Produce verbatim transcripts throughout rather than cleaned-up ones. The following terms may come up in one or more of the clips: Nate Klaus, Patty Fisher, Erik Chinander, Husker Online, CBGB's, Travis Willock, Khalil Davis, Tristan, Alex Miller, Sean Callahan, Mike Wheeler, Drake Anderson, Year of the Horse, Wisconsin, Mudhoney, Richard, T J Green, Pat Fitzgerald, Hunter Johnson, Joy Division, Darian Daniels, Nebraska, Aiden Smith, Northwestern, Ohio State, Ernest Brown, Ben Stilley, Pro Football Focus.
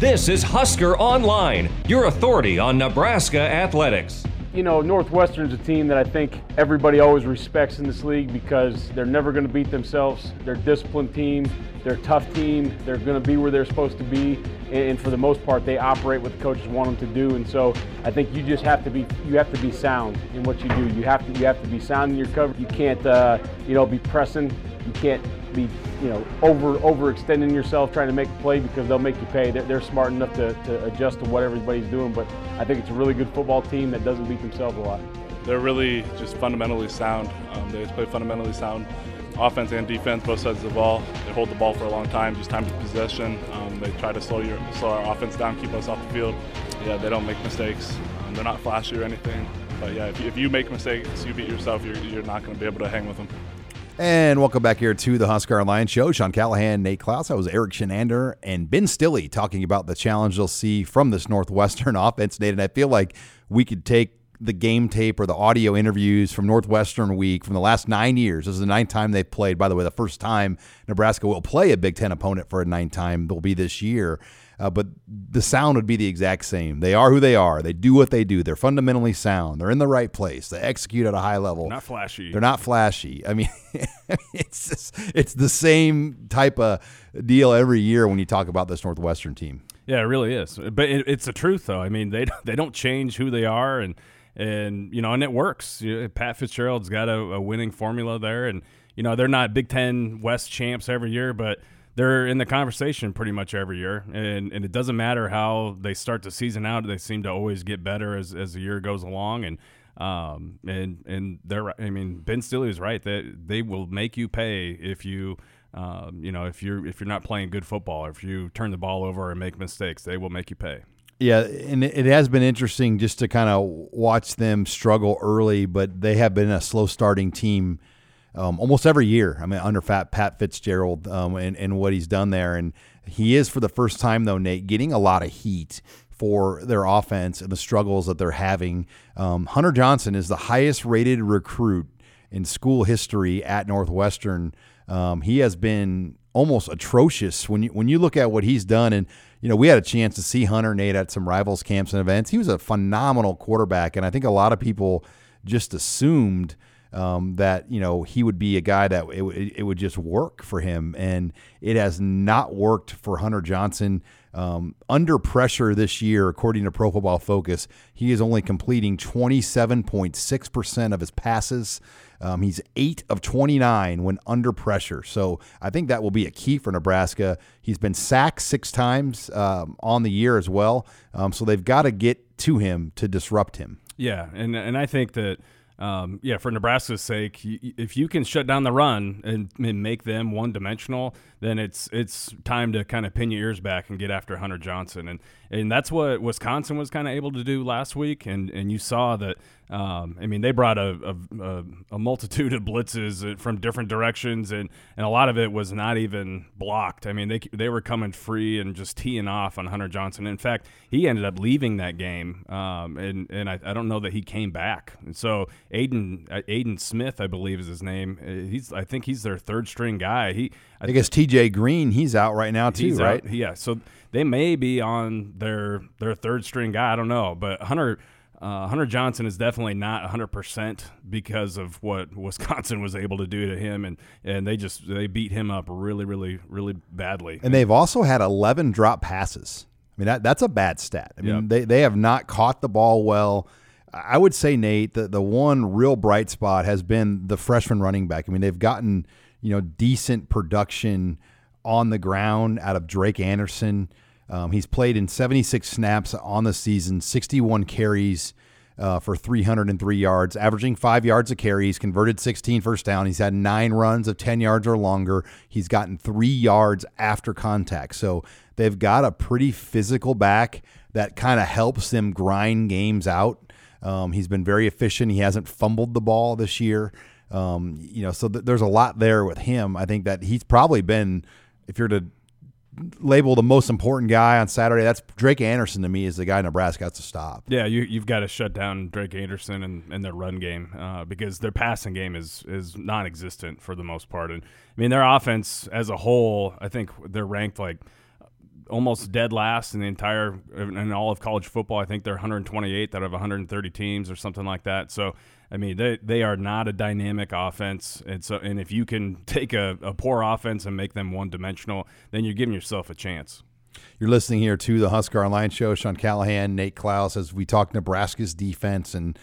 This is Husker Online, your authority on Nebraska athletics. You know, Northwestern's a team that I think everybody always respects in this league because they're never going to beat themselves. They're a disciplined team. They're a tough team. They're going to be where they're supposed to be. And for the most part, they operate what the coaches want them to do. And so I think you just have to be you have to be sound in what you do. You have to you have to be sound in your coverage. You can't uh, you know be pressing. You can't be, you know, over overextending yourself trying to make a play, because they'll make you pay. They're, they're smart enough to, to adjust to what everybody's doing, but I think it's a really good football team that doesn't beat themselves a lot. They're really just fundamentally sound. Um, they just play fundamentally sound offense and defense, both sides of the ball. They hold the ball for a long time, just time to possession. Um, they try to slow, your, slow our offense down, keep us off the field. Yeah, they don't make mistakes. Um, they're not flashy or anything. But yeah, if you, if you make mistakes, you beat yourself, you're, you're not going to be able to hang with them. And welcome back here to the Husker Online Show. Sean Callahan, Nate Klaus. That was Erik Chinander and Ben Stilley talking about the challenge they'll see from this Northwestern offense, Nate. And I feel like we could take the game tape or the audio interviews from Northwestern week from the last nine years. This is the ninth time they've played. By the way, the first time Nebraska will play a Big Ten opponent for a ninth time will be this year. Uh, but the sound would be the exact same. They are who they are. They do what they do. They're fundamentally sound. They're in the right place. They execute at a high level. Not flashy. They're not flashy. I mean, it's just, it's the same type of deal every year when you talk about this Northwestern team. Yeah, it really is. But it, it's the truth, though. I mean, they they don't change who they are, and and you know, and it works. You know, Pat Fitzgerald's got a, a winning formula there, and you know, they're not Big Ten West champs every year, but they're in the conversation pretty much every year, and, and it doesn't matter how they start the season out. They seem to always get better as, as the year goes along, and um and and they're. I mean, Ben Stilley is right that they will make you pay if you, um you know, if you're if you're not playing good football, if you turn the ball over and make mistakes, they will make you pay. Yeah, and it has been interesting just to kind of watch them struggle early, but they have been a slow starting team. Um, almost every year, I mean, under Fat Pat Fitzgerald um, and, and what he's done there. And he is, for the first time, though, Nate, getting a lot of heat for their offense and the struggles that they're having. Um, Hunter Johnson is the highest-rated recruit in school history at Northwestern. Um, he has been almost atrocious when you when you look at what he's done. And, you know, we had a chance to see Hunter, Nate, at some rivals camps and events. He was a phenomenal quarterback, and I think a lot of people just assumed – Um, that, you know, he would be a guy that it, it would just work for him. And it has not worked for Hunter Johnson. Um, under pressure this year, according to Pro Football Focus, he is only completing twenty-seven point six percent of his passes. Um, he's eight of twenty-nine when under pressure. So I think that will be a key for Nebraska. He's been sacked six times um, on the year as well. Um, so they've got to get to him to disrupt him. Yeah, and and I think that Um, yeah, for Nebraska's sake, if you can shut down the run and, and make them one-dimensional, then it's it's time to kind of pin your ears back and get after Hunter Johnson. And and that's what Wisconsin was kind of able to do last week. And, and you saw that, um, I mean, they brought a, a, a multitude of blitzes from different directions, and, and a lot of it was not even blocked. I mean, they they were coming free and just teeing off on Hunter Johnson. In fact, he ended up leaving that game, um, and, and I, I don't know that he came back. And so – Aiden Aiden Smith, I believe is his name. He's I think he's their third string guy. He I, I guess T J Green, he's out right now too, right? Out, yeah. So they may be on their their third string guy. I don't know, but Hunter uh, Hunter Johnson is definitely not one hundred percent because of what Wisconsin was able to do to him, and and they just they beat him up really really really badly. And they've also had eleven drop passes. I mean that that's a bad stat. I mean yep. they they have not caught the ball well. I would say, Nate, that the one real bright spot has been the freshman running back. I mean, they've gotten, you know, decent production on the ground out of Drake Anderson. Um, he's played in seventy-six snaps on the season, sixty-one carries. uh, for three hundred three yards, averaging five yards a carry. He's converted sixteen first down. He's had nine runs of ten yards or longer. He's gotten three yards after contact. So they've got a pretty physical back that kind of helps them grind games out. Um, he's been very efficient. He hasn't fumbled the ball this year. Um, you know, so th- there's a lot there with him. I think that he's probably been, if you're to label the most important guy on Saturday, that's Drake Anderson to me is the guy Nebraska has to stop. Yeah, you, you've got to shut down Drake Anderson and, and their run game uh, because their passing game is is non-existent for the most part. And I mean, their offense as a whole, I think they're ranked like almost dead last in the entire in all of college football. I think they're one hundred twenty-eighth out of one hundred thirty teams or something like that. So I mean, they they are not a dynamic offense, and so and if you can take a, a poor offense and make them one-dimensional, then you're giving yourself a chance. You're listening here to the Husker Online Show. Sean Callahan, Nate Klaus, as we talk Nebraska's defense, and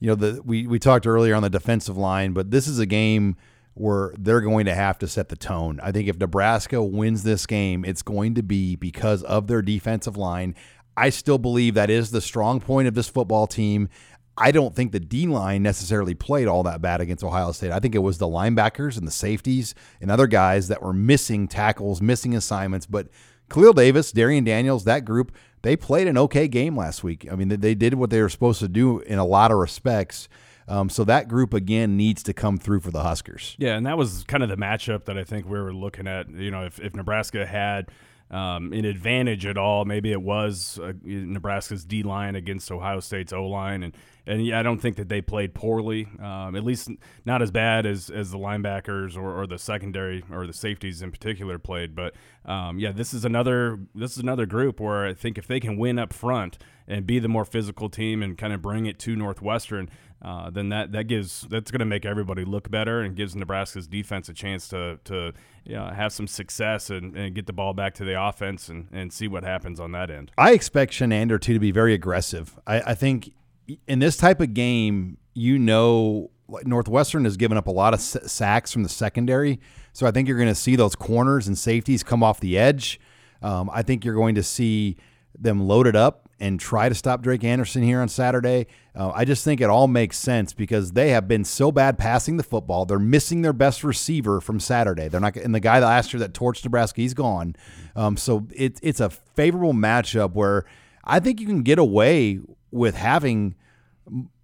you know the we we talked earlier on the defensive line, but this is a game where they're going to have to set the tone. I think if Nebraska wins this game, it's going to be because of their defensive line. I still believe that is the strong point of this football team. I don't think the D-line necessarily played all that bad against Ohio State. I think it was the linebackers and the safeties and other guys that were missing tackles, missing assignments. But Khalil Davis, Darian Daniels, that group, they played an okay game last week. I mean, they did what they were supposed to do in a lot of respects. Um, so that group, again, needs to come through for the Huskers. Yeah, and that was kind of the matchup that I think we were looking at. You know, if, if Nebraska had – Um, an advantage at all. Maybe it was uh, Nebraska's D-line against Ohio State's O-line, and and yeah, I don't think that they played poorly, um, at least not as bad as, as the linebackers or, or the secondary or the safeties in particular played. But um, yeah, this is another this is another group where I think if they can win up front and be the more physical team and kind of bring it to Northwestern, uh, then that that gives that's going to make everybody look better and gives Nebraska's defense a chance to to you know, have some success and, and get the ball back to the offense and, and see what happens on that end. I expect Chinander too to be very aggressive. I, I think in this type of game, you know, Northwestern has given up a lot of sacks from the secondary, so I think you're going to see those corners and safeties come off the edge. Um, I think you're going to see them loaded up and try to stop Drake Anderson here on Saturday. Uh, I just think it all makes sense because they have been so bad passing the football. They're missing their best receiver from Saturday. They're not, and the guy last year that torched Nebraska, he's gone. Um, so it, it's a favorable matchup where I think you can get away with having,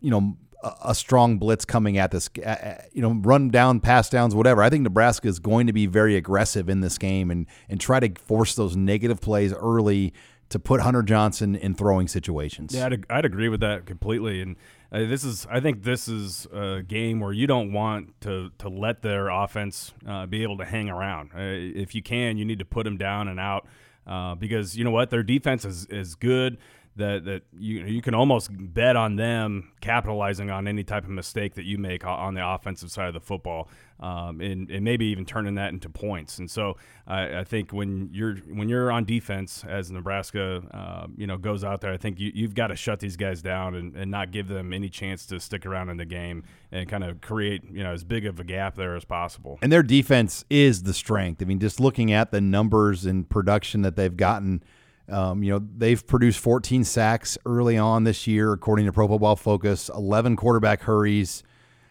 you know, a, a strong blitz coming at this, uh, you know, run down, pass downs, whatever. I think Nebraska is going to be very aggressive in this game and and try to force those negative plays early to put Hunter Johnson in throwing situations. Yeah, I'd, I'd agree with that completely. And uh, this is, I think this is a game where you don't want to to let their offense uh, be able to hang around. Uh, if you can, you need to put them down and out uh, because you know what, their defense is is good. That that you you can almost bet on them capitalizing on any type of mistake that you make on the offensive side of the football, um, and, and maybe even turning that into points. And so I, I think when you're when you're on defense as Nebraska, uh, you know, goes out there, I think you, you've got to shut these guys down and, and not give them any chance to stick around in the game and kind of create, you know, as big of a gap there as possible. And their defense is the strength. I mean, just looking at the numbers and production that they've gotten. Um, you know, they've produced fourteen sacks early on this year, according to Pro Football Focus, eleven quarterback hurries.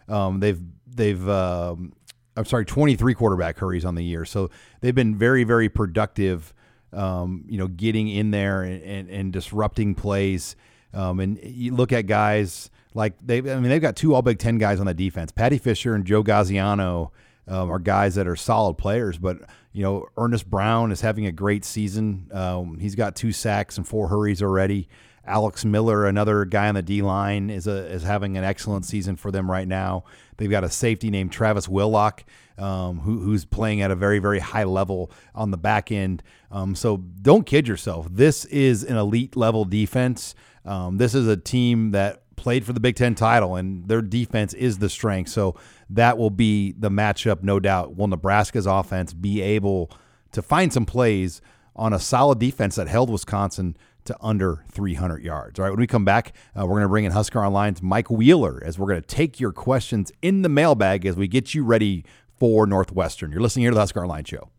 Um, they've, they've, uh, I'm sorry, twenty-three quarterback hurries on the year. So they've been very, very productive, um, you know, getting in there and, and, and disrupting plays. Um, and you look at guys like they, I mean, they've got two all Big Ten guys on the defense, Patty Fisher and Joe Gaziano. Um, are guys that are solid players, but you know Ernest Brown is having a great season. Um, he's got two sacks and four hurries already. Alex Miller, another guy on the D line, is a, is having an excellent season for them right now. They've got a safety named Travis Willock, um, who, who's playing at a very very high level on the back end. Um, so don't kid yourself. This is an elite level defense. Um, this is a team that played for the Big Ten title, and their defense is the strength. So that will be the matchup, no doubt. Will Nebraska's offense be able to find some plays on a solid defense that held Wisconsin to under three hundred yards? All right, when we come back, uh, we're going to bring in Husker Online's Mike Wheeler as we're going to take your questions in the mailbag as we get you ready for Northwestern. You're listening here to the Husker Online Show.